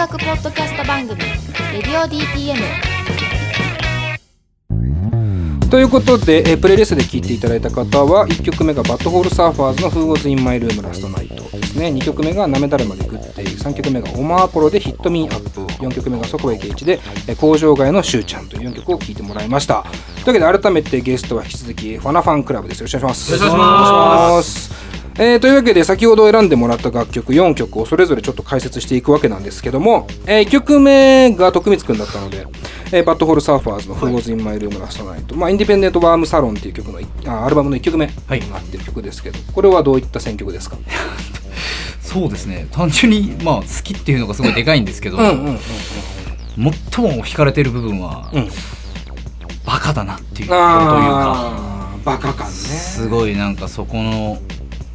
楽ポッドキャスト番組レディオ DTM ということで、プレイリストで聴いていただいた方は1曲目がバッドホールサーファーズの Who was in my room last night ですね。2曲目がなめだるまでグッデイ、3曲目がオマーポロでヒットミーアップ、4曲目がそこへけいちで工場外のしゅうちゃんという4曲を聴いてもらいました。というわけで改めてゲストは引き続きファナファンクラブです。よろしくお願いします。よろしくお願いします。というわけで先ほど選んでもらった楽曲4曲をそれぞれちょっと解説していくわけなんですけども、1曲目が徳光くんだったので、バッドホールサーファーズの Who was in my room last night、インディペンデントワームサロンっていう曲のアルバムの1曲目になってる曲ですけど、これはどういった選曲ですか？そうですね、単純にまあ好きっていうのがすごいでかいんですけど、最も惹かれてる部分は、バカだなっていうことというか、バカ感ね、すごいなんかそこの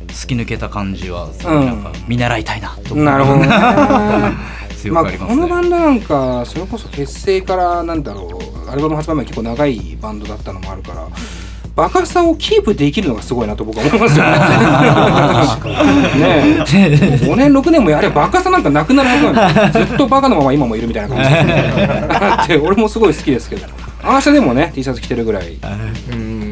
突き抜けた感じはなんか見習いたいなと思う。なるほどね。強くありますね。このバンドなんかそれこそ結成からなんだろう、アルバム発売前結構長いバンドだったのもあるから、バカさをキープできるのがすごいなと僕は思いますよ ね, ねえ5年6年もやればバカさなんかなくなるはずなんだよ。ずっとバカのまま今もいるみたいな感じで俺もすごい好きですけど、アーシャでもね T シャツ着てるぐらい、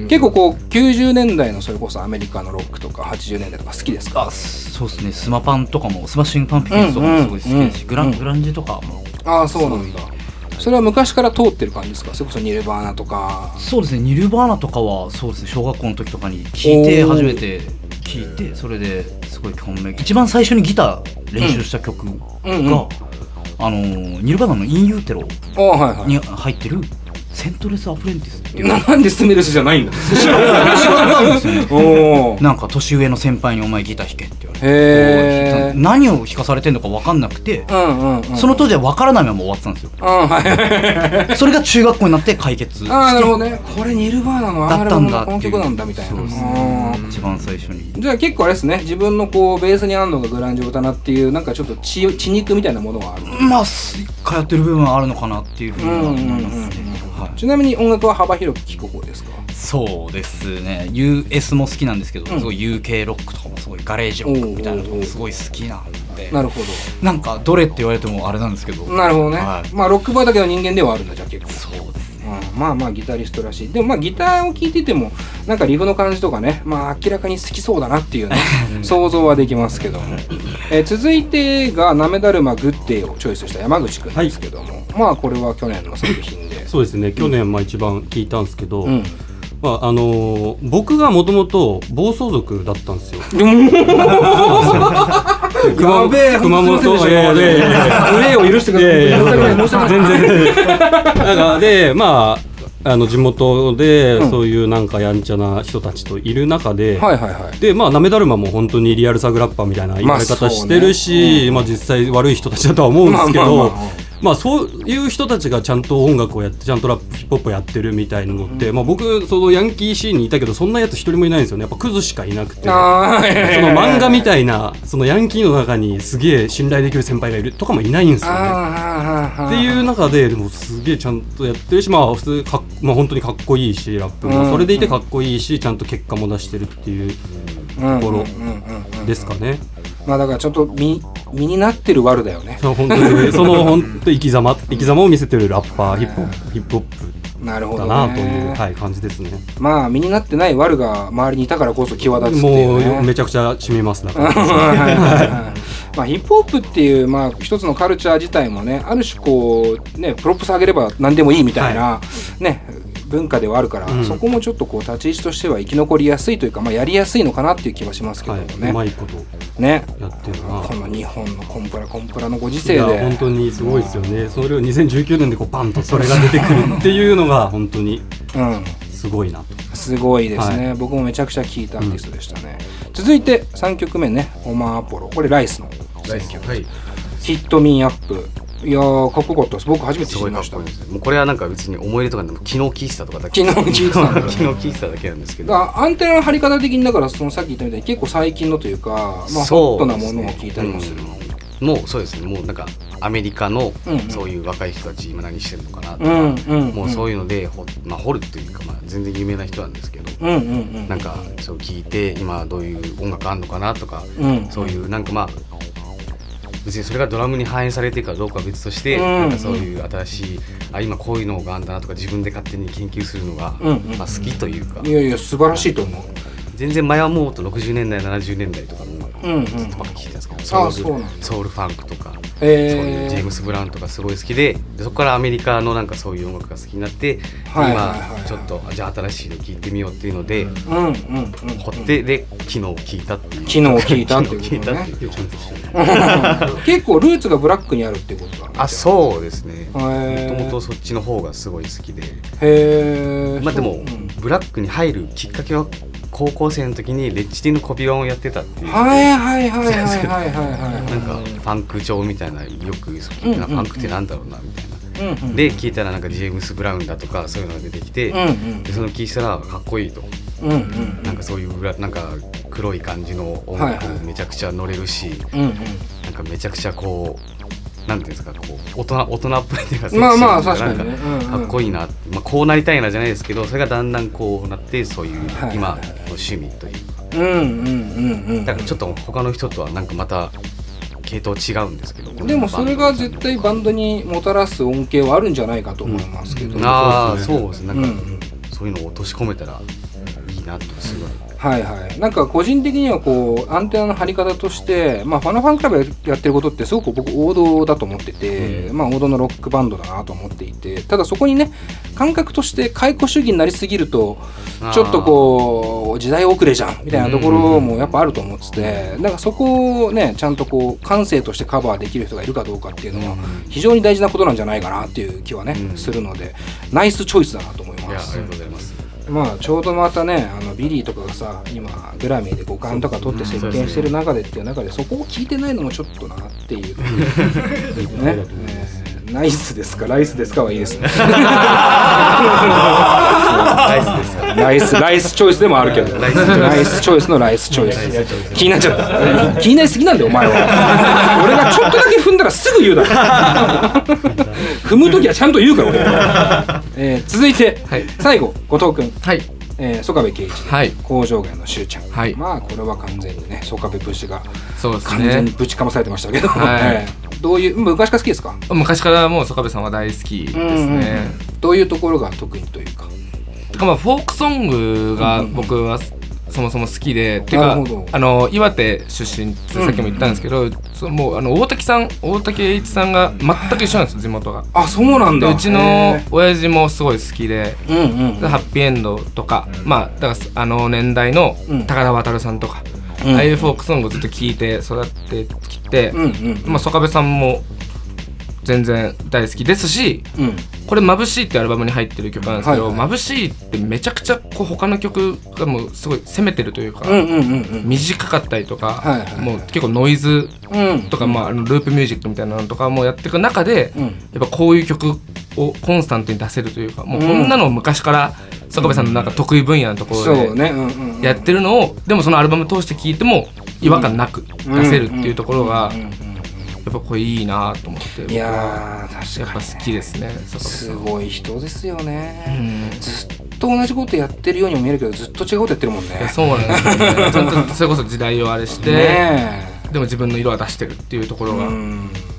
結構こう90年代のそれこそアメリカのロックとか80年代とか好きですか？あ、そうですね、スマパンとかもスマッシングパンピキンズとかもすごい好きですし、グランジとかも。ああ、そうなんだ。それは昔から通ってる感じですか？それこそニルバーナとか。そうですね、ニルバーナとかはそうですね、小学校の時とかに聴いて、初めて聴いて、それですごい感銘。一番最初にギター練習した曲が、ニルバーナのインユーテロに入ってるセントレスアプレンティスっていう。なんでスメルスじゃないんだ。なんか年上の先輩にお前ギター弾けって言われて、何を弾かされてんのか分かんなくて、その当時は分からないまま終わってたんですよ。それが中学校になって解決して、なるほどね、これニルバーナのアルバムのこの曲なんだみたいな。そうですね、一番最初に。じゃあ結構あれですね、自分のこうベースにあるのがグランジオだなっていう、なんかちょっと血肉みたいなものはある。まあ通ってる部分はあるのかなっていうふうには思いますね。ちなみに音楽は幅広く聴く方ですか？そうですね、 US も好きなんですけど、すごい UK ロックとかもすごいガレージロックみたいなとこもすごい好きなんで。なるほど。なんかどれって言われてもあれなんですけど。なるほどね、まあロックバーだけの人間ではあるんだ。じゃあ結構そうですね、まあまあギタリストらしい。でもまあギターを聴いててもなんかリフの感じとかね、まあ明らかに好きそうだなっていうね想像はできますけども、続いてがなめだるまグッデイをチョイスした山口くんですけども、まあこれは去年の作品で。そうですね、去年一番聞いたんですけど、僕がもともと暴走族だったんですよ。熊本でプレーを許してください。全然。だからで、まあ地元でそういうなんかやんちゃな人たちといる中で、でまあなめだるまも本当にリアルサグラッパーみたいな言い方してるし、まあ実際悪い人たちだとは思うんですけど。まあ、そういう人たちがちゃんと音楽をやってちゃんとラップヒップホップやってるみたいなのって、僕そのヤンキーシーンにいたけどそんなやつ一人もいないんですよね。やっぱクズしかいなくて、その漫画みたいなそのヤンキーの中にすげえ信頼できる先輩がいるとかもいないんですよね。っていう中ででもすげえちゃんとやってるし、まあ普通本当にかっこいいし、ラップもそれでいてかっこいいし、ちゃんと結果も出してるっていうところですかね。まあだからちょっと身になってるワルだよね。本当にその本当生き様を見せてるラッパー、ヒップホップだなという感じですね。まあ身になってないワルが周りにいたからこそ際立つっていうね。もうめちゃくちゃ染みますだから。まあ、ヒップホップっていう、まあ、一つのカルチャー自体もね、ある種こうねプロップス上げれば何でもいいみたいな、ね文化ではあるから、そこもちょっとこう立ち位置としては生き残りやすいというか、まあ、やりやすいのかなっていう気はしますけどもね。うまいことねやってるな。この日本のコンプラのご時世で。いや本当にすごいですよね。それを2019年でこうバンとそれが出てくるっていうのが本当にすごいなと。すごいですね、僕もめちゃくちゃ聞いたアーティストでしたね。続いて3曲目ね、オマーアポロ、これライスの選曲、ヒットミーアップ。いやーかっこよかったです。僕初めて知りました。もうこれはなんか別に思い入れとかでも昨日聴いてたとかだけ。昨日聴いてただけなんですけど、アンテナの張り方的にだからそのさっき言ったみたいに結構最近のというか、まあホットなものを聴いたりもする。もうそうですね、もうなんかアメリカのそういう若い人たち今何してるのかなとか、もうそういうので掘るというか、まあ全然有名な人なんですけど、なんかそう聞いて今どういう音楽あんのかなとか、そういうなんかまあ別にそれがドラムに反映されているかどうかは別として、うん、なんかそういう新しい、あ、今こういうのがあるんだなとか自分で勝手に研究するのが、うん、まあ、好きというか、いやいや素晴らしいと思う。全然前はもっと60年代70年代とかのずっとばっかり聴いてたんですけど、ソウルファンクとか、そういうジェームス・ブラウンとかすごい好きで、そこからアメリカのなんかそういう音楽が好きになって、はいはいはいはい、今ちょっとじゃあ新しいの聴いてみようっていうので、うんうんうんうん、掘ってで昨日聴いたっていう、昨日聴いたっていうことね結構ルーツがブラックにあるってことかな。あ、そうですね、もともとそっちの方がすごい好きで、へ、まあ、でも、うん、ブラックに入るきっかけは高校生の時にレッチリのコピー版をやってたっていう。はいはいはいはいはいはい。なんかファンク調みたいな、よく聞いたな、ファンクってなんだろうなみたいな。うんうんうん、で聞いたらなんかジェームス・ブラウンだとかそういうのが出てきて、うんうん、でその聞いたらかっこいいと、うんうん、なんかそういうなんか黒い感じの音楽めちゃくちゃ乗れるし、はいはい、なんかめちゃくちゃこうなんていうんですか、こう大人っぽいっていうか、まあまあ確かにね、かっこいいな、まあ、こうなりたいなじゃないですけど、それがだんだんこうなってそういう今の趣味というか、うんうんうんうん、だからちょっと他の人とはなんかまた系統違うんですけど、でもそれが絶対バンドにもたらす恩恵はあるんじゃないかと思いますけど、うん、ああそうですね、なんか、うんうん、そういうのを落とし込めたらいいなとすごい、はいはい、なんか個人的にはこうアンテナの張り方として、まあ、ファンのファンクラブやってることってすごく僕王道だと思ってて、うん、まあ、王道のロックバンドだなと思っていて、ただそこにね感覚として解雇主義になりすぎるとちょっとこう時代遅れじゃんみたいなところもやっぱあると思ってて、だからそこをねちゃんとこう感性としてカバーできる人がいるかどうかっていうのは非常に大事なことなんじゃないかなっていう気はね、うん、するのでナイスチョイスだなと思います。いや、ありがとうございます。まあ、ちょうどまたね、ビリーとかがさ今グラミーで5冠とか取って席巻してる中でっていう中でそこを聞いてないのもちょっとなっていうね、ナイスですかライスですかはいいですねライスですかライスチョイスでもあるけどライスチョイスのライスチョイス気になっちゃった気になりすぎなんだよお前は俺がちょっとだけ踏んだらすぐ言うだろ踏むときはちゃんと言うから俺続いて、はい、最後後藤くん、はい、曽我部圭一、はい、工場外のしゅうちゃん、はい、まあこれは完全にね曽我部節がそうです、ね、完全にぶちかまされてましたけど、はいどういう昔から好きですか？昔からもう曽我部さんは大好きですね、うんうんうん、どういうところが特にというか、まあ、フォークソングが僕はそもそも好きで、うんうん、てか岩手出身ってさっきも言ったんですけど、うんうん、もう大竹栄一さんが全く一緒なんですよ地元が。あ、そうなんだ。うちの親父もすごい好きで、うんうんうん、ハッピーエンドとか、まあ、だから年代の高田渉さんとか、うんああいうフォークソングをずっと聴いて育ってきて、まあ、曽我部さんも全然大好きですし、うん、これ眩しいってアルバムに入ってる曲なんですけど、はいはい、眩しいってめちゃくちゃこう他の曲がもうすごい攻めてるというか、うんうんうんうん、短かったりとか、はいはいはい、もう結構ノイズとか、うんまあ、ループミュージックみたいなのとかもやっていく中で、うん、やっぱこういう曲をコンスタントに出せるというか、もうこんなの昔から曽我部さんのなんか得意分野のところでやってるのを、でもそのアルバム通して聴いても違和感なく出せるっていうところがやっぱこれいいなと思って、いや確かに、ね、やっぱ好きですね。すごい人ですよね、うん、ずっと同じことやってるようにも見えるけどずっと違うことやってるもんね。いやそうなんですよねちゃんとそれこそ時代をあれして、ね、でも自分の色は出してるっていうところが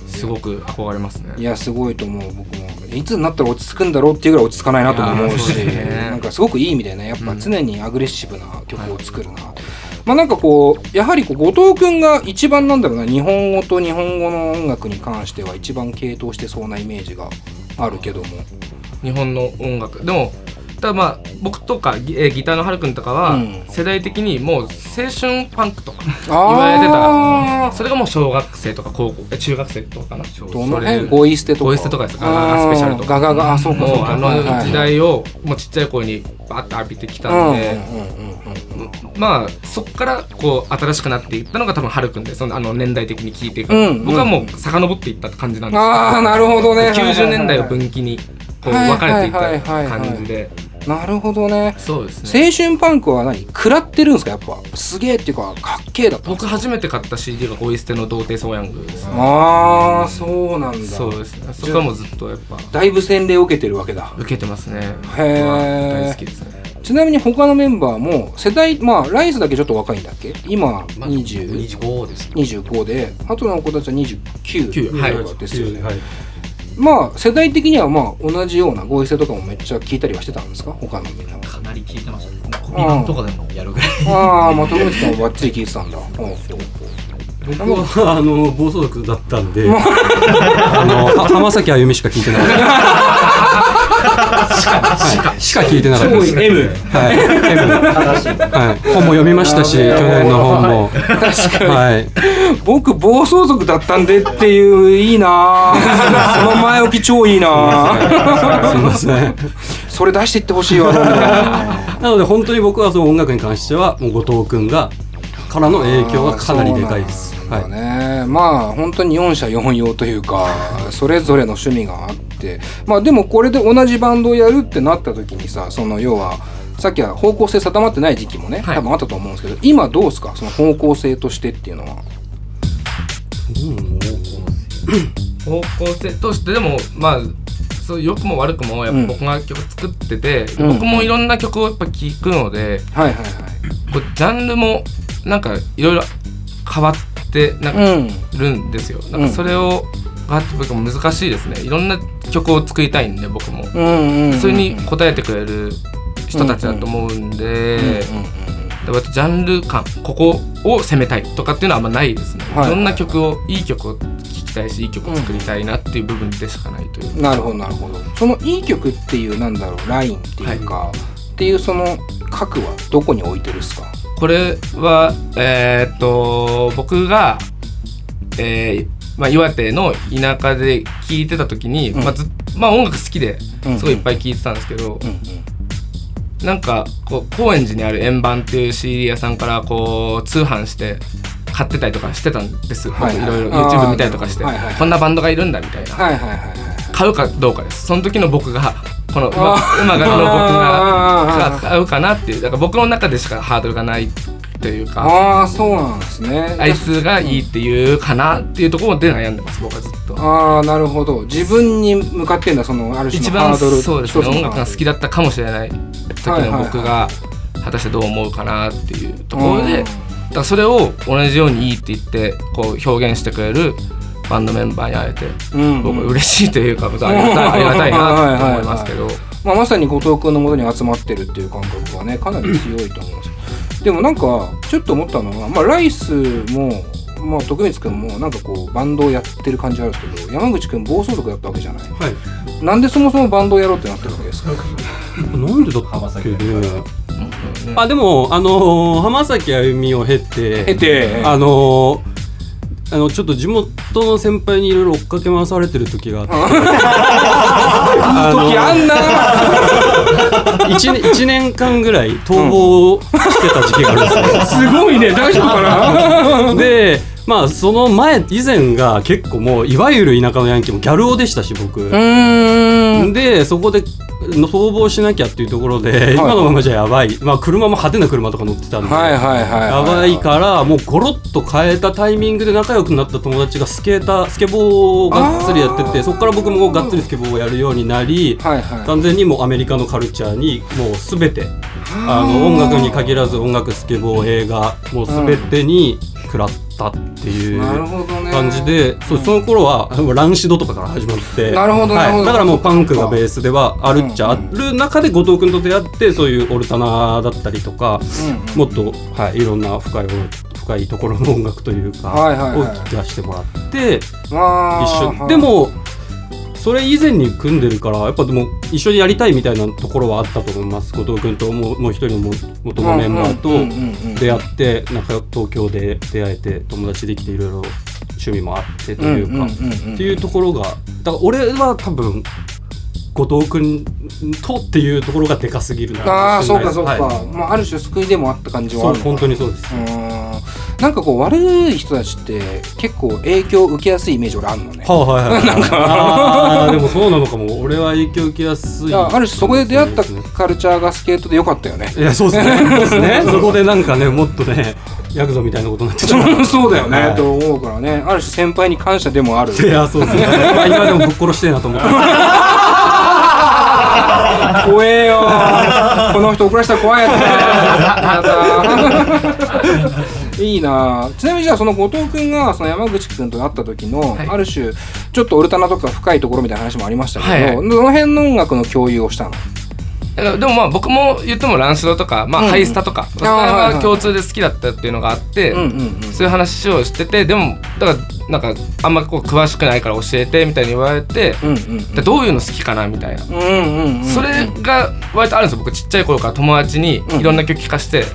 すごく憧れますね。いやすごいと思う。僕もいつになったら落ち着くんだろうっていうぐらい落ち着かないなと思うし、なんかすごくいい意味でねやっぱ常にアグレッシブな曲を作るな、うんはいまあ、なんかこうやはり後藤くんが一番なんだろうな日本語と日本語の音楽に関しては一番傾倒してそうなイメージがあるけども、日本の音楽でもただまあ僕とかギターのはるくんとかは世代的にもう青春パンクとか言われてた、それがもう小学生とか高校中学生とかかな、どの辺ゴイステとかですか、ガガスペシャルとかガガガそうかそうか、時代をもうちっちゃい声にバッと浴びてきたんで、まあそっからこう新しくなっていったのが多分はるくんで、その年代的に聴いていく、うんうん、僕はもう遡っていった感じなんですけど、ああなるほどね、90年代を分岐にこう分かれていった感じで。なるほどね。そうですね。青春パンクは何食らってるんですか、やっぱすげえっていうかかっけえだった。僕初めて買った CD がゴイステの童貞ソーヤングです、ね、ああ、うん、そうなんだ。そうですね。そこはもうずっとやっぱだいぶ洗礼を受けてるわけだ。受けてますね。へえ、大好きですね。ちなみに他のメンバーも世代、まあライスだけちょっと若いんだっけ今20、まあ、25です、ね、25であとの子たちは29ですよね、はいはい、まあ世代的にはまあ同じようなご一緒とかもめっちゃ聞いたりはしてたんですか他のみんなは。かなり聞いてましたね。コミカンとかでもやるぐらい。ああ、まあ徳光さんもバッチリ聞いてたんだ。僕は暴走族だったんで浜崎あゆみしか聞いてなかったしか聞いてなかったです。 M、はい、M、はい、本も読みましたし去年の本も、はい、確かに、はい、僕暴走族だったんでっていういいなその前置き超いいなすいませんそれ出していってほしいわなので本当に僕はその音楽に関してはもう後藤くんがからの影響はかなりでかいです。そうね、はい、まあ本当に4者4様というかそれぞれの趣味があって、まあでもこれで同じバンドをやるってなった時にさ、その要はさっきは方向性定まってない時期もね、はい、多分あったと思うんですけど、今どうですかその方向性としてっていうのは。方向性としてでもまあ。そう良くも悪くもやっぱ僕が曲作ってて、うん、僕もいろんな曲をやっぱ聴くので、うんはいはいはい、こうジャンルもなんかいろいろ変わってなんかるんですよ、うん、なんかそれをが僕も難しいですねいろんな曲を作りたいんで僕も、うんうんうんうん、それに応えてくれる人たちだと思うんで、うんうんうんうんジャンル感ここを攻めたいとかっていうのはあんまないですね、はい、いろんな曲をいい曲を聴きたいしいい曲を作りたいなっていう部分でしかないという、うん、なるほどなるほどそのいい曲っていうなんだろうラインっていうか、はい、っていうその核はどこに置いてるんですかこれは僕が、まあ、岩手の田舎で聴いてた時に、うんまあ、音楽好きですごいいっぱい聴いてたんですけど、うんうんうんうんなんかこう高円寺にある円盤っていう CD 屋さんからこう通販して買ってたりとかしてたんです、はいはい、いろいろ YouTube 見たりとかして、はいはい、こんなバンドがいるんだみたいな、はいはいはいはい、買うかどうかですその時の僕がこの馬がの僕が買うかなっていうだから僕の中でしかハードルがないというかあそうなんですねアイスがいいっていうかなっていうところで悩んでます僕はずっとああなるほど自分に向かってんだそのある種のハードル一番そうですね音楽が好きだったかもしれない時の僕が果たしてどう思うかなっていうところで、はいはいはい、だからそれを同じようにいいって言ってこう表現してくれるバンドメンバーに会えて、うんうん、僕は嬉しいというかありがたいなと思いますけどまさに後藤くんの元に集まってるっていう感覚はねかなり強いと思いますでもなんかちょっと思ったのは、まあ、ライスも、まあ、徳光くんもなんかこうバンドをやってる感じあるんですけど山口くん暴走族だったわけじゃない、はい、なんでそもそもバンドをやろうってなってるわけですかなんでだったっけあでも浜崎あゆみを経てちょっと地元の先輩にいろいろ追っかけ回されてる時があって時あんな1年間ぐらい逃亡してた時期があるんですよ、うん、すごいね大丈夫かなでまあその前以前が結構もういわゆる田舎のヤンキーもギャル男でしたし僕でそこで逃亡しなきゃっていうところで、はい、今のままじゃやばい、まあ、車も派手な車とか乗ってたんでやばいからもうゴロッと変えたタイミングで仲良くなった友達がスケボーをがっつりやっててそこから僕もがっつりスケボーをやるようになり、はいはい、完全にもうアメリカのカルチャーにもう全て音楽に限らず音楽スケボー映画もう全てに食らって、うんっていう感じで、ね、その頃はランシドとかから始まってなるほど、はい、だからもうパンクがベースではあるっちゃある中で後藤くんと出会ってそういうオルタナだったりとか、うん、もっと、はい、いろんな深いところの音楽というか、はいはいはい、を聞かせてもらって一緒でもそれ以前に組んでるからやっぱでも一緒にやりたいみたいなところはあったと思います後藤くんともう一人の元のメンバーと出会ってなんか東京で出会えて友達できていろいろ趣味もあってというかっていうところがだから俺は多分後藤くんとっていうところがでかすぎるなあそうかそうか、はいまあ、ある種救いでもあった感じはあるのか本当にそうですなんかこう悪い人たちって結構影響を受けやすいイメージ俺あるのね、はあはいはい、なんかあでもそうなのかも俺は影響受けやすいある種そこで出会ったカルチャーがスケートで良かったよねいやそうです ねそこでなんかねもっとねヤクザみたいなことになってたそうだよね、はい、と思うからねある種先輩に感謝でもあるいやそうですね、まあ、今でもぶっ殺してえなと思って怖えよこの人怒らせたら怖いやつだいいな。ちなみにじゃあその後藤くんがその山口くんと会った時のある種ちょっとオルタナとか深いところみたいな話もありましたけど、はいはい、どの辺の音楽の共有をしたの？でもまあ僕も言ってもランシドとか、まあ、ハイスタとか、それは共通で好きだったっていうのがあって、うんうんうん、そういう話をしてて、でもだからなんかあんまこう詳しくないから教えてみたいに言われて、うんうんうん、どういうの好きかなみたいな、うんうんうん、それが割とあるんですよ。僕ちっちゃい頃から友達にいろんな曲聴かして、うん、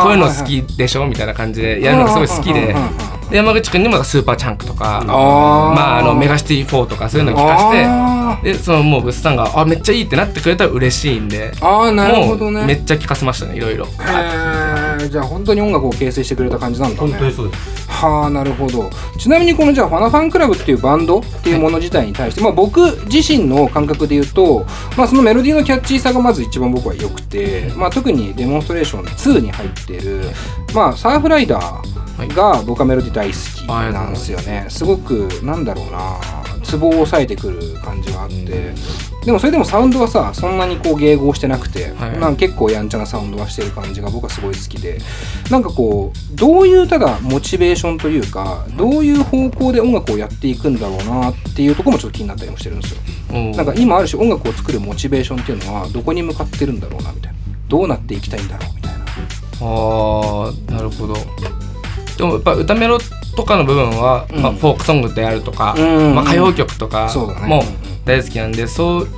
こういうの好きでしょみたいな感じでやるのがすごい好きで、山口くんにもスーパーチャンクとか、あ、まあ、メガシティ4とかそういうのを聴かして、でそのもうブスさんがめっちゃいいってなってくれたら嬉しいんで、なるほど、ね、もうめっちゃ聴かせましたね、いろいろ。じゃあ本当に音楽を形成してくれた感じなんだね。本当にそうです。はあ、なるほど。ちなみにこのじゃあファナファンクラブっていうバンドっていうもの自体に対して、はい、まあ、僕自身の感覚で言うと、まあ、そのメロディーのキャッチーさがまず一番僕は良くて、まあ、特にデモンストレーション2に入ってる、まあ、サーフライダーが僕はメロディー大好きなんですよね。すごくなんだろうな、ツボを押さえてくる感じがあって、でもそれでもサウンドはさ、そんなにこう迎合してなくて、はい、なんか結構やんちゃなサウンドはしてる感じが僕はすごい好きで、なんかこうどういうただモチベーションというか、どういう方向で音楽をやっていくんだろうなっていうところもちょっと気になったりもしてるんですよ。なんか今ある種音楽を作るモチベーションっていうのはどこに向かってるんだろうなみたいな、どうなっていきたいんだろうみたいな。あー、なるほど。でもやっぱ歌メロとかの部分は、うん、まあ、フォークソングであるとか、うん、まあ、歌謡曲とかも大好きなんで、そう、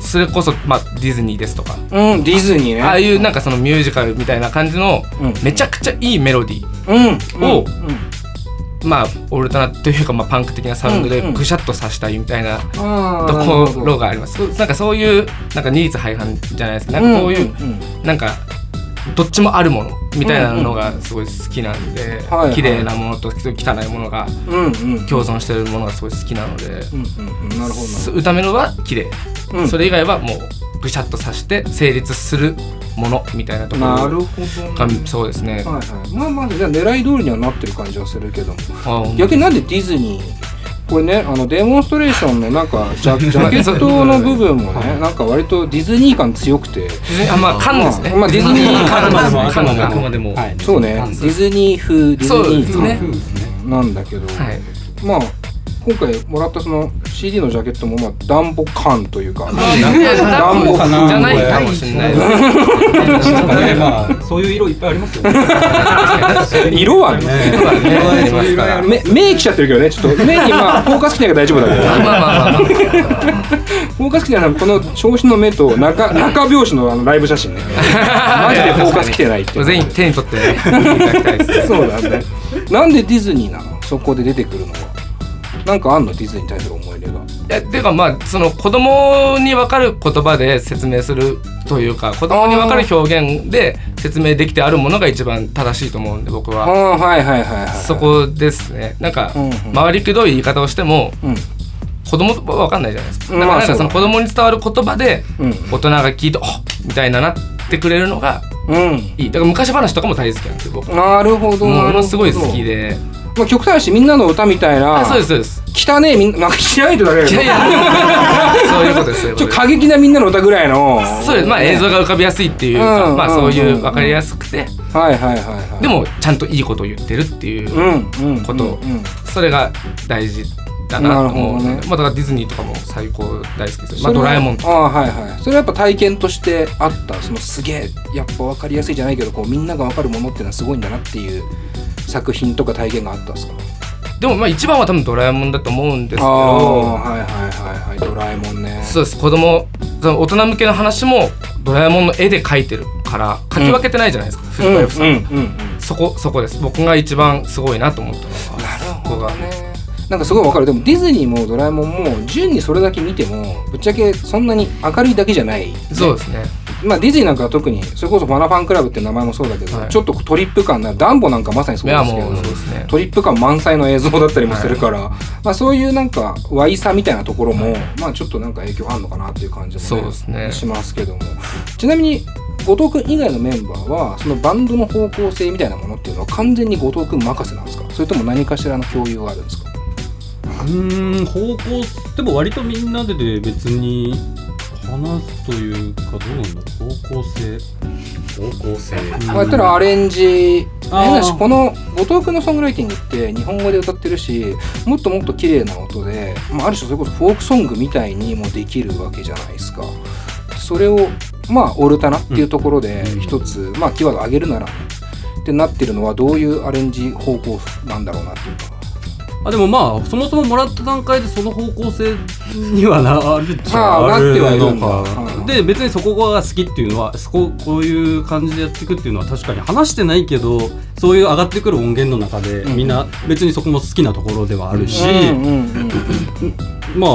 それこそ、まあ、ディズニーですとか、うん、ディズニーね、ああいうなんかそのミュージカルみたいな感じの、うん、めちゃくちゃいいメロディーを、うんうんうん、まあ、オルタナというか、まあ、パンク的なサウンドでぐしゃっとさしたいみたいなところがあります、うんうん、なんかそういうなんか二律背反じゃないですか、なんかこういう、うんうん、なんかどっちもあるものみたいなのがすごい好きなんで、うんうん、綺麗なものと汚いものが共存してるものがすごい好きなので、歌メロは綺麗、うん、それ以外はもうぐしゃっとさして成立するものみたいなところが、なるほど、ね、そうですね、はいはい、まあまあじゃあ狙い通りにはなってる感じはするけども、逆になんでディズニー、これね、デモンストレーションのなんかジャケットの部分もね、なんか割とディズニー感強くて、まあ感ですね、まあ、ディズニー感のあくまでも、はい、そうね、ディズニー風、ディズニー感なんだけど、はい、まあ今回もらったその CD のジャケットもまあ暖房感というか、暖房感じゃないかもしれないですね。まあそういう色いっぱいありますよね。色はね、目来ちゃってるけどね、ちょっと目にまあフォーカス来ないから大丈夫だけど。フォーカス来ないのはこの調子の目と中拍子のライブ写真ね。マジでフォーカス来てないって。全員手に取っていただきたいです。そうだね。なんでディズニーなの？そこで出てくるのは。なんかあんの、ディズニーに対する思い入れが。てかまあその子供に分かる言葉で説明するというか、子供に分かる表現で説明できてあるものが一番正しいと思うんで、僕は。はいはいはいはい。そこですね。なんか回りくどい言い方をしても、うん、子供は分かんないじゃないですか。だからなんかその子供に伝わる言葉で大人が聞いて、おっみたいななってくれるのがいい。だから昔話とかも大好きなんですよ、僕。なるほど。ものすごい好きで。まあ、極端しみんなの歌みたいな、そうです汚ねえみんなしないとだけだけどそういうことですよ。ちょっと過激なみんなの歌ぐらいの、そうです、まあ、映像が浮かびやすいっていうか、まあ、そういう分かりやすくて、でもちゃんといいことを言ってるっていうこと、それが大事だなと思う。なるほどね。まあ、だからディズニーとかも最高大好きですよ。まあ、ドラえもんとか、はいはい、それはやっぱ体験としてあった、そのすげえやっぱ分かりやすいじゃないけど、こうみんなが分かるものっていうのはすごいんだなっていう作品とか体験があったんですか？でもまあ一番は多分ドラえもんだと思うんですけど、はいはいはいはい、ドラえもんね。そうです。子供、大人向けの話もドラえもんの絵で描いてるから描き分けてないじゃないですか、藤原さん、そこです。僕が一番すごいなと思ったのは。なるほどね。なんかすごいわかる。でもディズニーもドラえもんも順にそれだけ見てもぶっちゃけそんなに明るいだけじゃない、ね、そうですね。まあ、ディズニーなんかは特にそれこそファナファンクラブって名前もそうだけど、はい、ちょっとトリップ感な、ダンボなんかまさにそうですけど、そうですね、トリップ感満載の映像だったりもするから、はい、まあ、そういうなんかワイさみたいなところも、はい、まあ、ちょっとなんか影響あるのかなっていう感じも、ね、そうですね、しますけども。ちなみに後藤くん以外のメンバーはそのバンドの方向性みたいなものっていうのは完全に後藤くん任せなんですか？それとも何かしらの共有があるんですか？方向でも割とみんなで別に話すというか、どうなんだろう、方向性、まあ、ただアレンジ変だし、この後藤君のソングライティングって日本語で歌ってるし、もっともっと綺麗な音で、まあ、ある種それこそフォークソングみたいにもできるわけじゃないですか。それをまあオルタナっていうところで一つ、うん、まあキーワード上げるならってなってるのは、どういうアレンジ方向なんだろうなっていうか。あ、でもまあそもそももらった段階でその方向性にはなるっちゃあるのか。で、別にそこが好きっていうのは、こういう感じでやっていくっていうのは、確かに話してないけど、そういう上がってくる音源の中でみんな別にそこも好きなところではあるし、まあ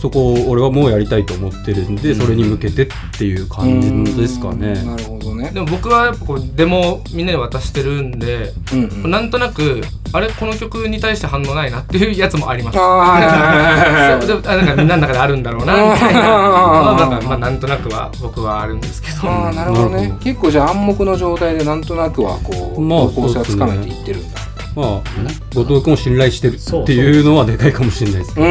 そこを俺はもうやりたいと思ってるんで、それに向けてっていう感じですかね。なるほどね。でも僕はやっぱこうデモをみんなに渡してるんで、なんとなくあれこの曲に対して反応ないなっていうやつもあります。なんかみんなの中であるんだろうなみたいなまあなんとなくは僕はあるんですけど。あ、なるほどね。結構じゃあ暗黙の状態でなんとなくはこう、まあ、方向性はつかめていってるんだ。まあ、後藤君を信頼してるっていうのはでかいかもしれないですけど、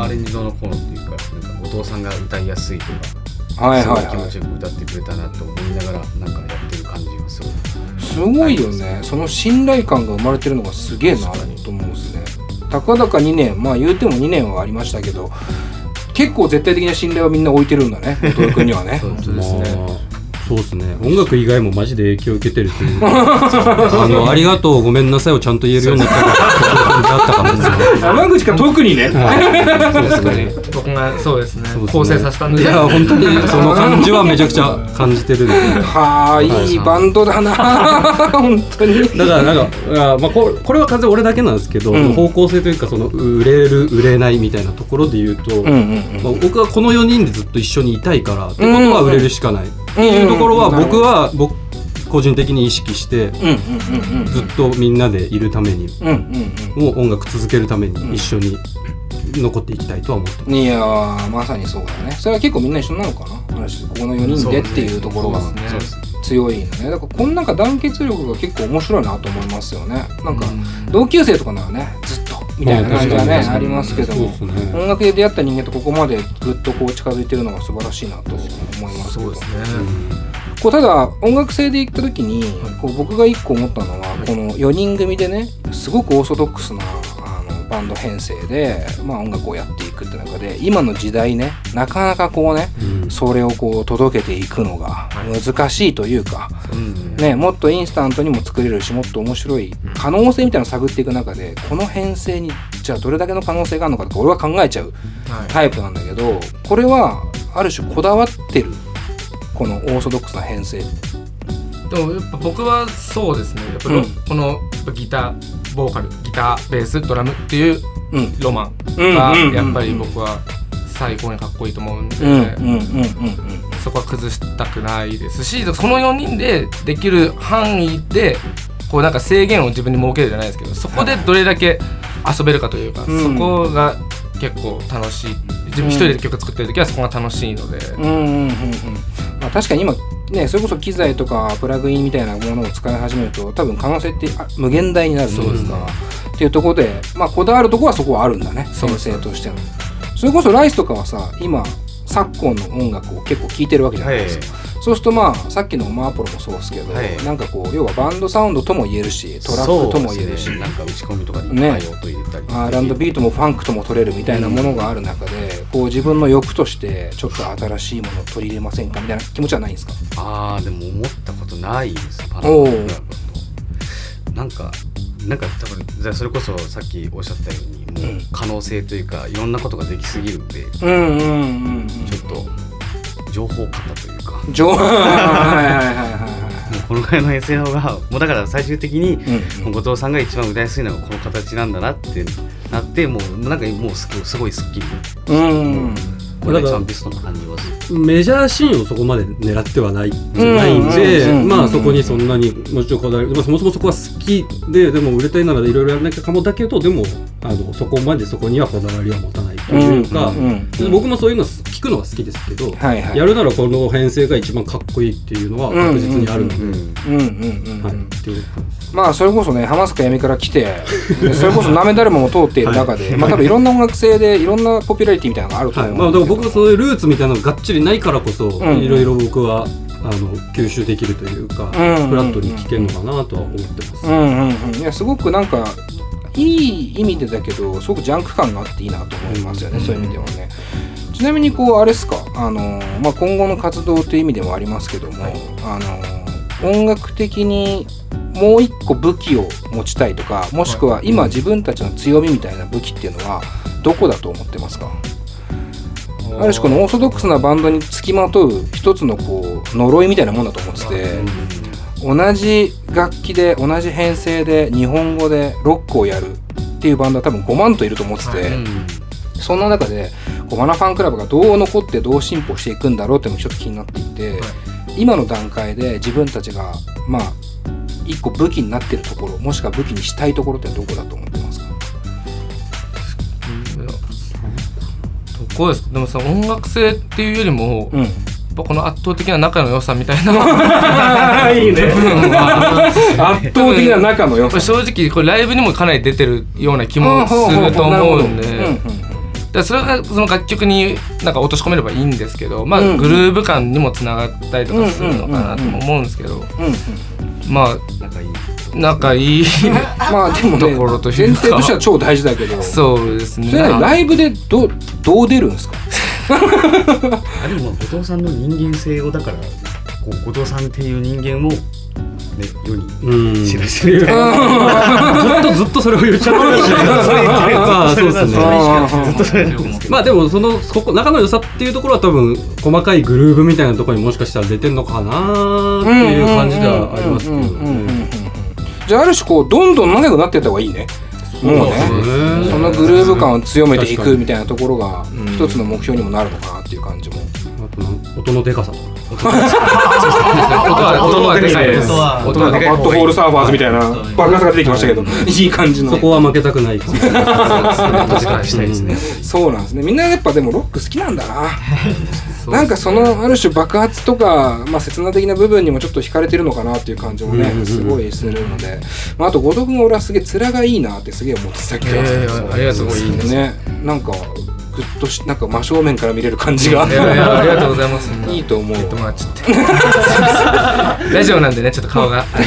アレンジのこのっていうか、後藤さんが歌いやすいとか、はいはいはい、すごい気持ちよく歌ってくれたなと思いながらなんかやってる感じがすごいすごいよね。その信頼感が生まれてるのがすげえなと思うんですね。たかだか2年、まあ言うても2年はありましたけど、結構絶対的な信頼はみんな置いてるんだね、後藤君にはね。本当ですね。そうですね、音楽以外もマジで影響を受けてるというありがとうごめんなさいをちゃんと言えるようになったことがあったかもしれない。山口が特にね、僕がそうですね、構成させたんで、いや本当にその感じはめちゃくちゃ感じてるのではい、いいバンドだな本当に。だからなんか、まあ、これは完全俺だけなんですけど、方向性というか、その売れる売れないみたいなところで言うと、僕はこの4人でずっと一緒にいたいからってことは売れるしかないっていうところは、僕は僕個人的に意識してずっとみんなでいるためにも、音楽続けるために一緒に残っていきたいとは思ってます。いやー、まさにそうだね。それは結構みんな一緒なのかな、この4人でっていうところが強いのね。だからこのなんか団結力が結構面白いなと思いますよね。なんか同級生とかならね、ずっとみたいな感じがね、ありますけども、音楽で出会った人間とここまでぐっとこう近づいてるのが素晴らしいなと思いますけど。そうですね。こうただ音楽性で行った時に、こう僕が一個思ったのは、この4人組でね、すごくオーソドックスなバンド編成で、まあ、音楽をやっていくって中で、今の時代ね、なかなかこうね、それをこう届けていくのが難しいというか、ね、もっとインスタントにも作れるし、もっと面白い可能性みたいなのを探っていく中で、この編成にじゃあどれだけの可能性があるのかとか、俺は考えちゃうタイプなんだけど、これはある種こだわってる、このオーソドックスな編成。でもやっぱ僕はそうですね、やっぱこのギター、ボーカル、ギター、ベース、ドラムっていうロマンがやっぱり僕は最高にかっこいいと思うんで、そこは崩したくないですし、この4人でできる範囲でこうなんか制限を自分に設けるじゃないですけど、そこでどれだけ遊べるかというか、そこが結構楽しい。自分一人で曲作ってる時はそこが楽しいので、まあ、確かに今ね、それこそ機材とかプラグインみたいなものを使い始めると、多分可能性って無限大になるんですから、っていうところで、まあ、こだわるところはそこはあるんだね、先生としての。それこそライスとかはさ、今昨今の音楽を結構聴いてるわけじゃないですか、そうすると、まあさっきのマーポロもそうですけど、なんかこう要はバンドサウンドとも言えるし、トラックとも言えるし、なんか打ち込みとかにいっぱい音入れたり、R&B ともファンクとも取れるみたいなものがある中で、こう自分の欲としてちょっと新しいものを取り入れませんかみたいな気持ちはないんですか？あー、でも思ったことないです。なんか多分じゃあそれこそさっきおっしゃったように、もう可能性というか、いろんなことができすぎるんで、ちょっと情報型というか、この回の S の方がもうだから最終的に後藤さんが一番歌いやすいのがこの形なんだなってなって、もうなんかもうすごいスッキリ、これが一番ベストな感じはする。メジャーシーンをそこまで狙ってはないんで、まあそこにそんなにもちろんこだわり、まあ、そもそもそこは好きで、でも売れたいならいろいろやらなきゃかもだけど、でもそこまでそこにはこだわりは持たないというか、僕もそういうの好きくのは好きですけど、はいはい、やるならこの編成が一番かっこいいっていうのは確実にあるので、まあそれこそねハマスカ闇から来てそれこそナメダルモも通っている中で、はい、まあ多分いろんな音楽性でいろんなポピュラリティみたいなのがあると思うんで、はいまあ、だから僕はそういうルーツみたいなのがっちりないからこそ、うん、いろいろ僕は吸収できるというか、うん、フラットに聴けるのかなとは思ってます、うんうんうん、いやすごくなんかいい意味でだけどすごくジャンク感があっていいなと思いますよね、うん、そういう意味ではね。ちなみにこうあれですか、まあ、今後の活動という意味でもありますけども、はい、音楽的にもう一個武器を持ちたいとか、もしくは今自分たちの強みみたいな武器っていうのはどこだと思ってますか？ある種このオーソドックスなバンドにつきまとう一つのこう呪いみたいなもんだと思ってて、同じ楽器で同じ編成で日本語でロックをやるっていうバンドは多分5万といると思ってて、そんな中でこうマナファンクラブがどう残ってどう進歩していくんだろうっていうのもちょっと気になっていて、今の段階で自分たちがまあ一個武器になってるところ、もしくは武器にしたいところってどこだと思ってますか？こうです。でもさ、音楽性っていうよりも、うん、やっぱこの圧倒的な仲の良さみたいな、いいね。圧倒的な仲の良さ。正直これライブにもかなり出てるような気もすると思うんで、だそれがその楽曲になんか落とし込めればいいんですけど、まあグルーヴ感にもつながったりとかするのかなとも思うんですけど、まあ仲いいまあでもね、ところというか前提としては超大事だけど、そうですね。それライブでどう出るんですか？あでも後藤さんの人間性をだから後藤さんっていう人間を、ね、世に知らせるみたいなずっとそれを言っちゃってるんですよ。まあでもその仲の良さっていうところは多分細かいグルーヴみたいなところにもしかしたら出てるのかなっていう感じではありますけどね。じゃあある種こうどんどん長くなっていった方がいいね。もうね、そのグルーヴ感を強めていくみたいなところが一つの目標にもなるのかなっていう感じも。あと音のデカさとか。音はデカいです。バッドホールサーバーズみたいな爆発が出てきましたけど、いい感じの。そこは負けたくない。そうなんですね。みんなやっぱでもロック好きなんだな。なんかそのある種爆発とか、まあ、刹那的な部分にもちょっと惹かれてるのかなっていう感じもね、すごいするので、まあ、あと後藤君は俺はすげえ面がいいなってすげえ思ってさっきから、ありがとうございますね。なんかぐっとしなんか真正面から見れる感じが、ありがとうございます。いいと思う。ラジオなんでねちょっと顔がすい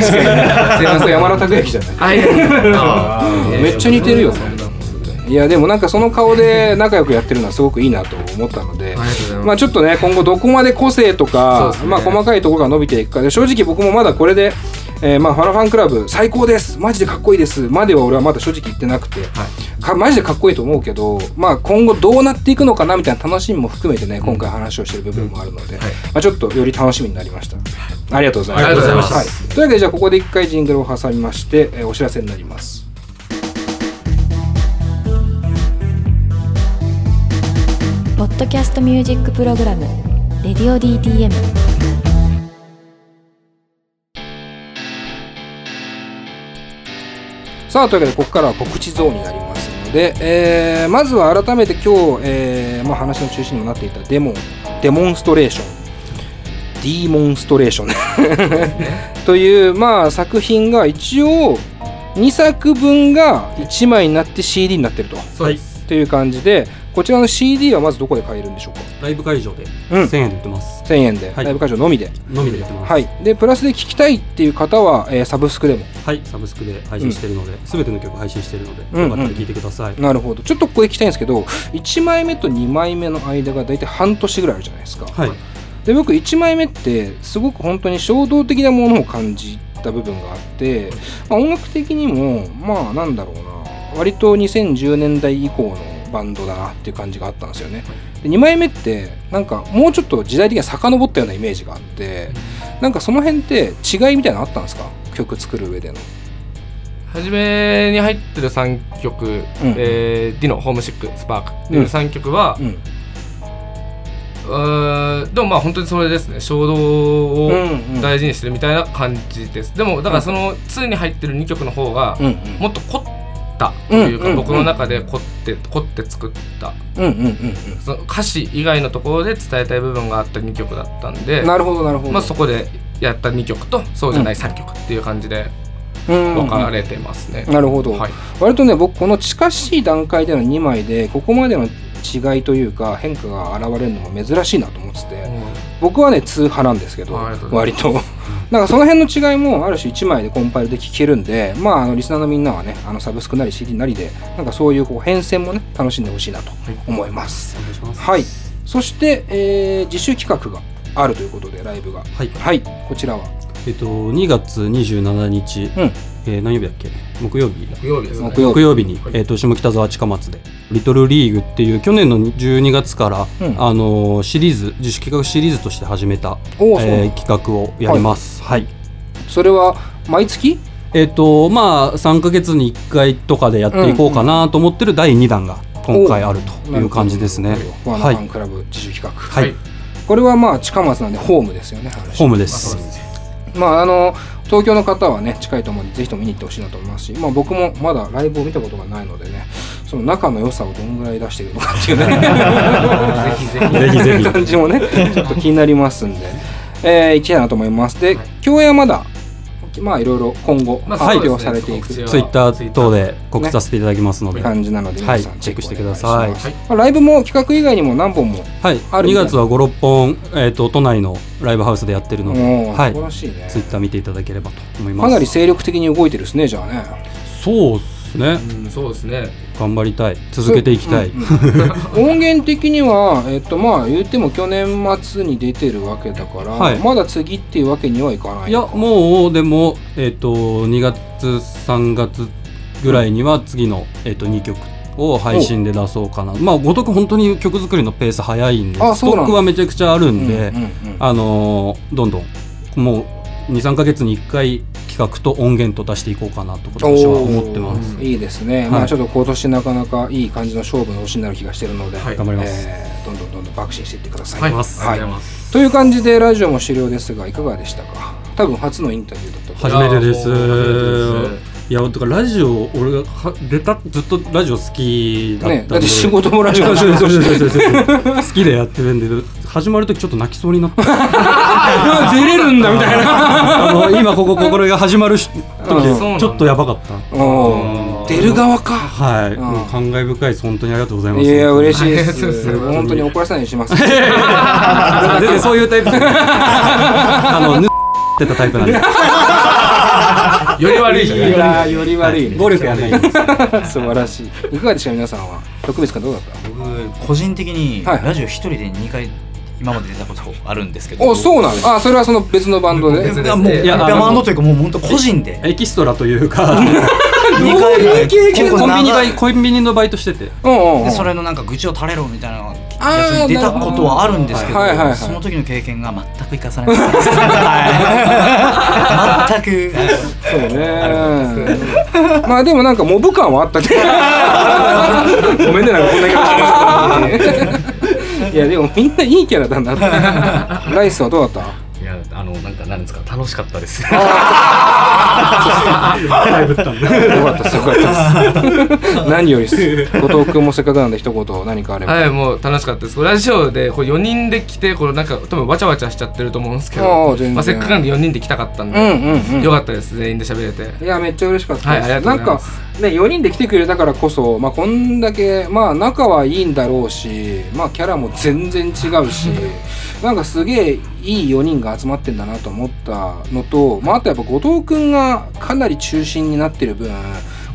ません、山田拓也じゃない？めっちゃ似てるよね。いやでもなんかその顔で仲良くやってるのはすごくいいなと思ったので、まあちょっとね今後どこまで個性とか、まあ細かいところが伸びていくかで、正直僕もまだこれでまあファナファンクラブ最高ですマジでかっこいいですまでは俺はまだ正直言ってなくて、マジでかっこいいと思うけど、まあ今後どうなっていくのかなみたいな楽しみも含めてね今回話をしてる部分もあるので、まあちょっとより楽しみになりました。ありがとうございます。ありがとうございます。というわけでじゃあここで一回ジングルを挟みましてお知らせになります。ポッドキャストミュージックプログラムレディオ DTM。 さあというわけでここからは告知ゾーンになりますので、まずは改めて今日、まあ、話の中心にもなっていたデモンストレーションという、まあ、作品が一応2作分が1枚になって CD になってると、はい、という感じで、こちらの CD はまずどこで買えるんでしょうか？ライブ会場で1000円で売ってます。1000円で、はい、ライブ会場のみで。のみで売ってます。はい。でプラスで聴きたいっていう方は、サブスクでも。はい。サブスクで配信してるので、すべての曲配信してるので、よかったら聴いてください。なるほど。ちょっとここで聞きたいんですけど、1枚目と2枚目の間がだいたい半年ぐらいあるじゃないですか。はい。で僕1枚目ってすごく本当に衝動的なものを感じた部分があって、まあ、音楽的にもまあなんだろうな、割と2010年代以降のバンドだなっていう感じがあったんですよね。で2枚目ってなんかもうちょっと時代的に遡ったようなイメージがあって、なんかその辺って違いみたいなのあったんですか？曲作る上での初めに入ってる3曲、ディノ、ホームシック、スパークっていう3曲は、でもまあ本当にそれですね、衝動を大事にしてるみたいな感じです。でもだからその2に入ってる2曲の方がもっと凝っったというか、僕の中で凝って作った、その歌詞以外のところで伝えたい部分があった2曲だったんで、なるほどなるほど、まあ、そこでやった2曲とそうじゃない3曲っていう感じで分かれてますね、なるほど、はい、割とね僕この近しい段階での2枚でここまでの違いというか変化が現れるのも珍しいなと思ってて、僕はね2派なんですけど、割となんかその辺の違いもある種1枚でコンパイルで聴けるんで、まあ、リスナーのみんなはねサブスクなり CD なりでなんかそういうこう変遷もね楽しんでほしいなと思います、はい、そして、自主企画があるということでライブが、はいはい、こちらは2月27日、何曜日だっけ、木曜日ですね、木曜日に、下北沢近松でリトルリーグっていう去年の12月から、シリーズ自主企画シリーズとして始めた、企画をやります、はいはい、それは毎月まあ3ヶ月に1回とかでやっていこうかなと思ってる第2弾が今回あるという感じですね、ワンマンクラブ自主企画、はいはい、これはまあ近松なんでホームですよね、ホームです、まあ東京の方はね近いと思うのでぜひとも見に行ってほしいなと思いますし、まあ、僕もまだライブを見たことがないのでね、その仲の良さをどんぐらい出しているのかっていうねぜひ感じもねちょっと気になりますんで、行きたいなと思います。で、共演はまだまあいろいろ今後発表されていく、ツイッター等で告知させていただきますので、感じなので皆さんチェックしてください、はい、ライブも企画以外にも何本もある、2月は 5,6 本、都内のライブハウスでやってるので、はい、素晴らしいね、ツイッター見ていただければと思います。かなり精力的に動いてるですね、じゃあね。そうですね、そうですね、頑張りたい、続けていきたい、音源的には、まあ言っても去年末に出てるわけだから、はい、まだ次っていうわけにはいかない。いやもうでも、2月3月ぐらいには次の、2曲を配信で出そうかな。まあごとく本当に曲作りのペース早いんでストックはめちゃくちゃあるんで、どんどんもう 2,3 ヶ月に1回企画と音源と出していこうかなと今年は思ってます。いいですね、はい、まあ、ちょっと今年なかなかいい感じの勝負の年になる気がしてるので、はい、頑張ります、どんどん爆心していってください、はいはい、という感じでラジオも終了ですがいかがでしたか。多分初のインタビューだったと。初めてです。いや、とかラジオ俺がずっとラジオ好きだったんで、ね、だって仕事もラジオ好きでやってるんで始まるときちょっと泣きそうになって出れるんだみたいな今これが始まる時ちょっとやばかった。出る側か、はい、もう感慨深いです。本当にありがとうございます。いや嬉しいです本当に怒らせないようにします全然そういうタイプぬってたタイプなんでより悪いより悪い、暴力やない素晴らしい。いかがでした皆さんは。特別感どうだった。僕個人的にラジオ一人で2回今まで出たことあるんですけど、お、そうなんです。あ、それはその別のバンドで、別ですね。いや、バンドというかもう本当個人でエキストラというか2回ぐらいコンビニのバイトしてて、でそれのなんか愚痴を垂れろみたいなやつに出たことはあるんですけど、その時の経験が全く生かされないです全くそうねまあでもなんかモブ感はあったけどごめんね、なんかこんな気がしていやでもみんないいキャラだなライスはどうだった。いや、なんか何ですか、楽しかったです。だいぶったんで。よかったです。何よりです。後藤くんもせっかくなんで一言何かあれば。はい、もう楽しかったです。ラジオでこう4人で来て、これなんか多分わちゃわちゃしちゃってると思うんですけど、まあ、せっかくなんで4人で来たかったんで、よかったです。全員で喋れて。いや、めっちゃ嬉しかったです。はい、ありがとうございます。なんかね、4人で来てくれたからこそ、まあ、こんだけ、まあ、仲はいいんだろうし、まあ、キャラも全然違うし、なんかすげえいい4人が集まってんだなと思ったのと、まあ、あとやっぱ後藤くんがかなり中心になってる分、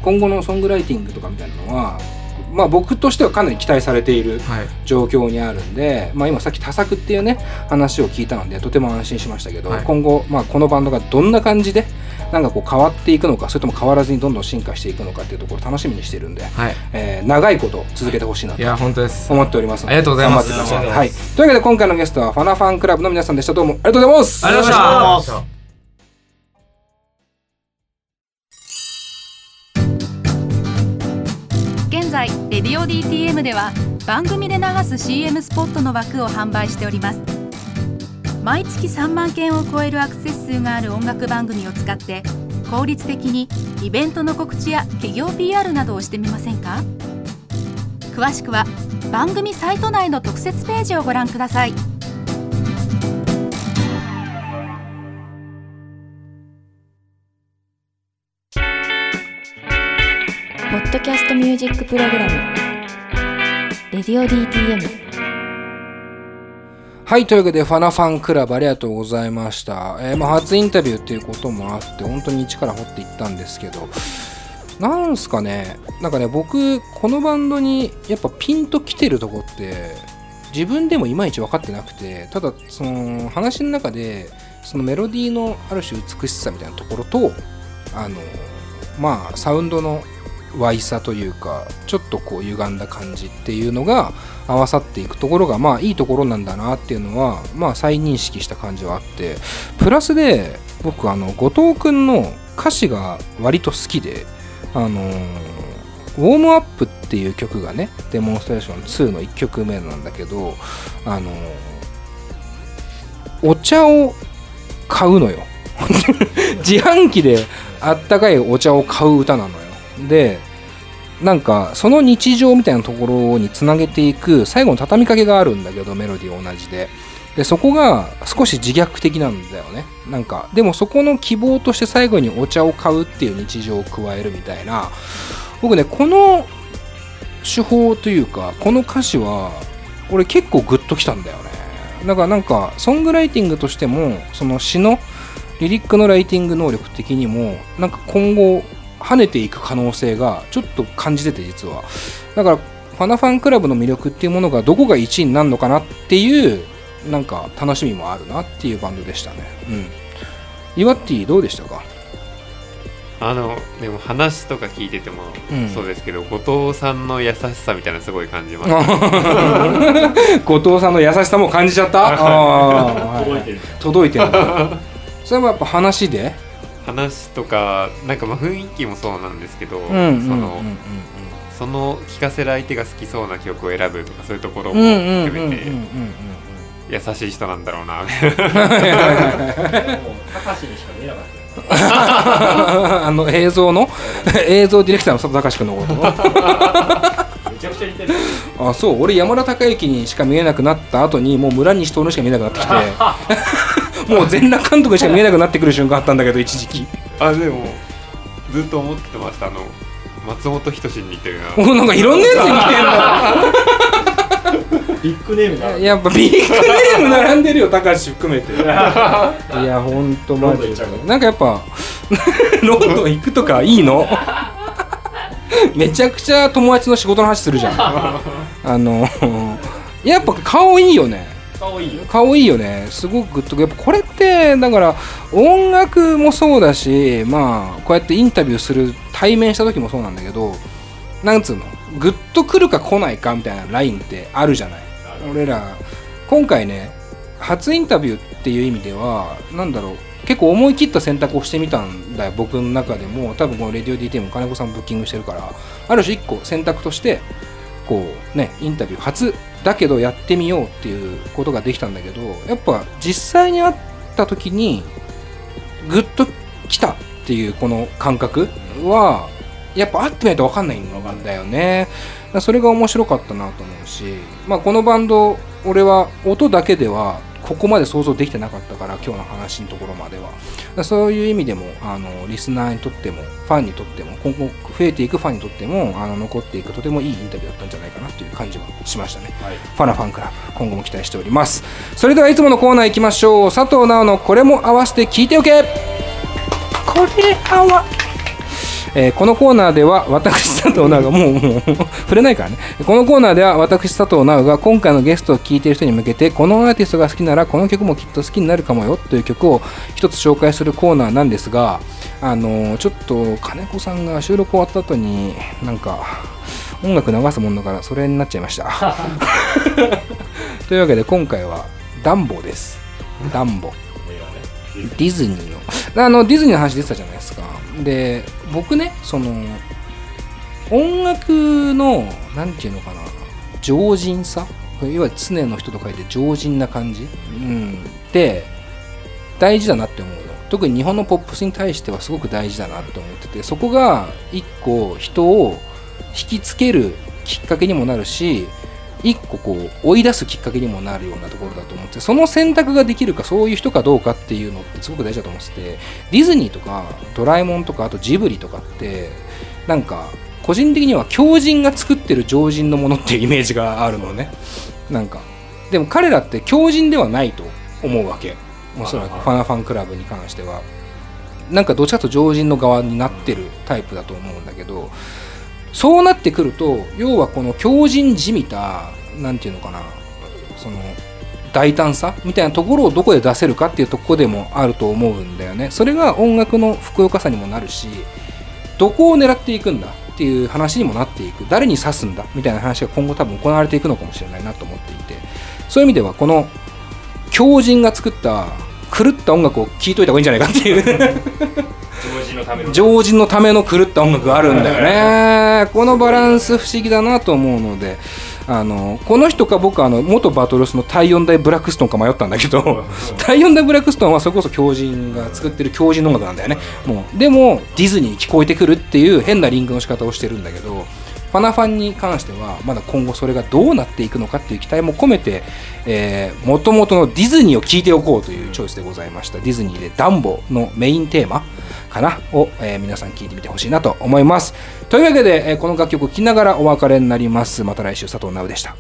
今後のソングライティングとかみたいなのは、まあ、僕としてはかなり期待されている状況にあるんで、はい、まあ、今さっき多作っていうね話を聞いたのでとても安心しましたけど、はい、今後、まあ、このバンドがどんな感じでなんかこう変わっていくのか、それとも変わらずにどんどん進化していくのかっていうところを楽しみにしてるんで、はい、長いこと続けてほしいなと思っておりますので、ありがとうございます。はい、というわけで今回のゲストはファナファンクラブの皆さんでした。どうもありがとうございます。ありがとうございました。現在レディオ DTM では番組で流す CM スポットの枠を販売しております。毎月3万件を超えるアクセス数がある音楽番組を使って効率的にイベントの告知や企業 PR などをしてみませんか？詳しくは番組サイト内の特設ページをご覧ください。ポッドキャストミュージックプログラムレディオ DTM。はい、というわけでファナファンクラブありがとうございました。初インタビューっていうこともあって本当に一から掘っていったんですけど、なんすかね、なんかね、僕このバンドにやっぱピンときてるとこって自分でもいまいち分かってなくて、ただその話の中でそのメロディーのある種美しさみたいなところと、まあサウンドのわいさというかちょっとこう歪んだ感じっていうのが合わさっていくところがまあいいところなんだなっていうのはまあ再認識した感じはあって、プラスで僕後藤くんの歌詞が割と好きで、ウォームアップっていう曲がねデモンストレーション2の1曲目なんだけど、お茶を買うのよ自販機であったかいお茶を買う歌なのよ。でなんかその日常みたいなところにつなげていく最後の畳みかけがあるんだけど、メロディー同じで、でそこが少し自虐的なんだよね。なんかでもそこの希望として最後にお茶を買うっていう日常を加えるみたいな、僕ねこの手法というかこの歌詞は俺結構グッときたんだよね。だからなんかソングライティングとしてもその詩のリリックのライティング能力的にもなんか今後跳ねていく可能性がちょっと感じてて、実はだからファナファンクラブの魅力っていうものがどこが1位になるのかなっていうなんか楽しみもあるなっていうバンドでしたね。うん、岩手どうでしたか？でも話とか聞いててもそうですけど、後藤さんの優しさみたいなすごい感じます後藤さんの優しさも感じちゃったあ、はい、届いてるそれはやっぱ話で話とか、なんかまあ雰囲気もそうなんですけど、その聴かせる相手が好きそうな曲を選ぶとかそういうところも含めて優しい人なんだろうな。高橋にしか見えなかった。映像ディレクターの佐藤隆君のことめちゃくちゃ似てる。あ、そう、俺山田孝之にしか見えなくなった後にもう村西徹にしか見えなくなってきてもう全裸監督しか見えなくなってくる瞬間あったんだけど一時期でもずっと思ってました。松本人志に似てるな。なんかいろんなやつに似てるなビッグネームがやっぱビッグネーム並んでるよ高橋含めていやほんとマジでなんかやっぱロンドン行くとかいいのめちゃくちゃ友達の仕事の話するじゃんやっぱ顔いいよね。顔いいよね。すごくグッとやっぱこれってだから音楽もそうだし、まあこうやってインタビューする対面した時もそうなんだけど、なんつうのグッと来るか来ないかみたいなラインってあるじゃない。俺ら今回ね初インタビューっていう意味ではなんだろう結構思い切った選択をしてみたんだよ僕の中でも。多分このレディオ DT も金子さんブッキングしてるからある種一個選択としてこうねインタビュー初だけどやってみようっていうことができたんだけど、やっぱ実際に会った時にグッときたっていうこの感覚はやっぱ会ってないと分かんないんだよね。それが面白かったなと思うし、まあこのバンド俺は音だけではここまで想像できてなかったから今日の話のところまでは、そういう意味でもリスナーにとってもファンにとっても今後増えていくファンにとっても残っていくとてもいいインタビューだったんじゃないかなという感じはしましたね。はい、ファナファンクラブ今後も期待しております。それではいつものコーナー行きましょう。佐藤直のこれも合わせて聞いておけ。これ合わこのコーナーでは私佐藤直がもう触れないからね。このコーナーでは私佐藤直が今回のゲストを聴いている人に向けてこのアーティストが好きならこの曲もきっと好きになるかもよという曲を一つ紹介するコーナーなんですが、ちょっと金子さんが収録終わった後になんか音楽流すもんだからそれになっちゃいましたというわけで今回はダンボです。ダンボディズニーのディズニーの話出てたじゃないですか。で僕ねその音楽のなんていうのかな常人さ、いわゆる常の人と書いて常人な感じ、で大事だなって思うの。特に日本のポップスに対してはすごく大事だなと思ってて、そこが一個人を引きつけるきっかけにもなるし、一個こう追い出すきっかけにもなるようなところだと思って、その選択ができるか、そういう人かどうかっていうのってすごく大事だと思ってて、ディズニーとかドラえもんとかあとジブリとかってなんか個人的には狂人が作ってる常人のものっていうイメージがあるのね。なんかでも彼らって狂人ではないと思うわけ、おそらくファナファンクラブに関してはなんかどちらかと常人の側になってるタイプだと思うんだけど、そうなってくると要はこの狂人じみたなんていうのかな、その大胆さみたいなところをどこで出せるかっていうとこでもあると思うんだよね。それが音楽のふくよかさにもなるし、どこを狙っていくんだっていう話にもなっていく、誰に刺すんだみたいな話が今後多分行われていくのかもしれないなと思っていて、そういう意味ではこの狂人が作った狂った音楽を聴いといた方がいいんじゃないかっていう常人のための狂った音楽があるんだよね。このバランス不思議だなと思うので、この人か僕は元バトルスの第4代ブラックストンか迷ったんだけど第4代ブラックストンはそれこそ狂人が作ってる狂人の音楽なんだよね。もうでもディズニー聞こえてくるっていう変なリンクの仕方をしてるんだけど、ファナファンに関してはまだ今後それがどうなっていくのかっていう期待も込めて、元々のディズニーを聞いておこうというチョイスでございました。ディズニーでダンボのメインテーマかなを、皆さん聞いてみてほしいなと思います。というわけで、この楽曲を聴きながらお別れになります。また来週、佐藤直でした。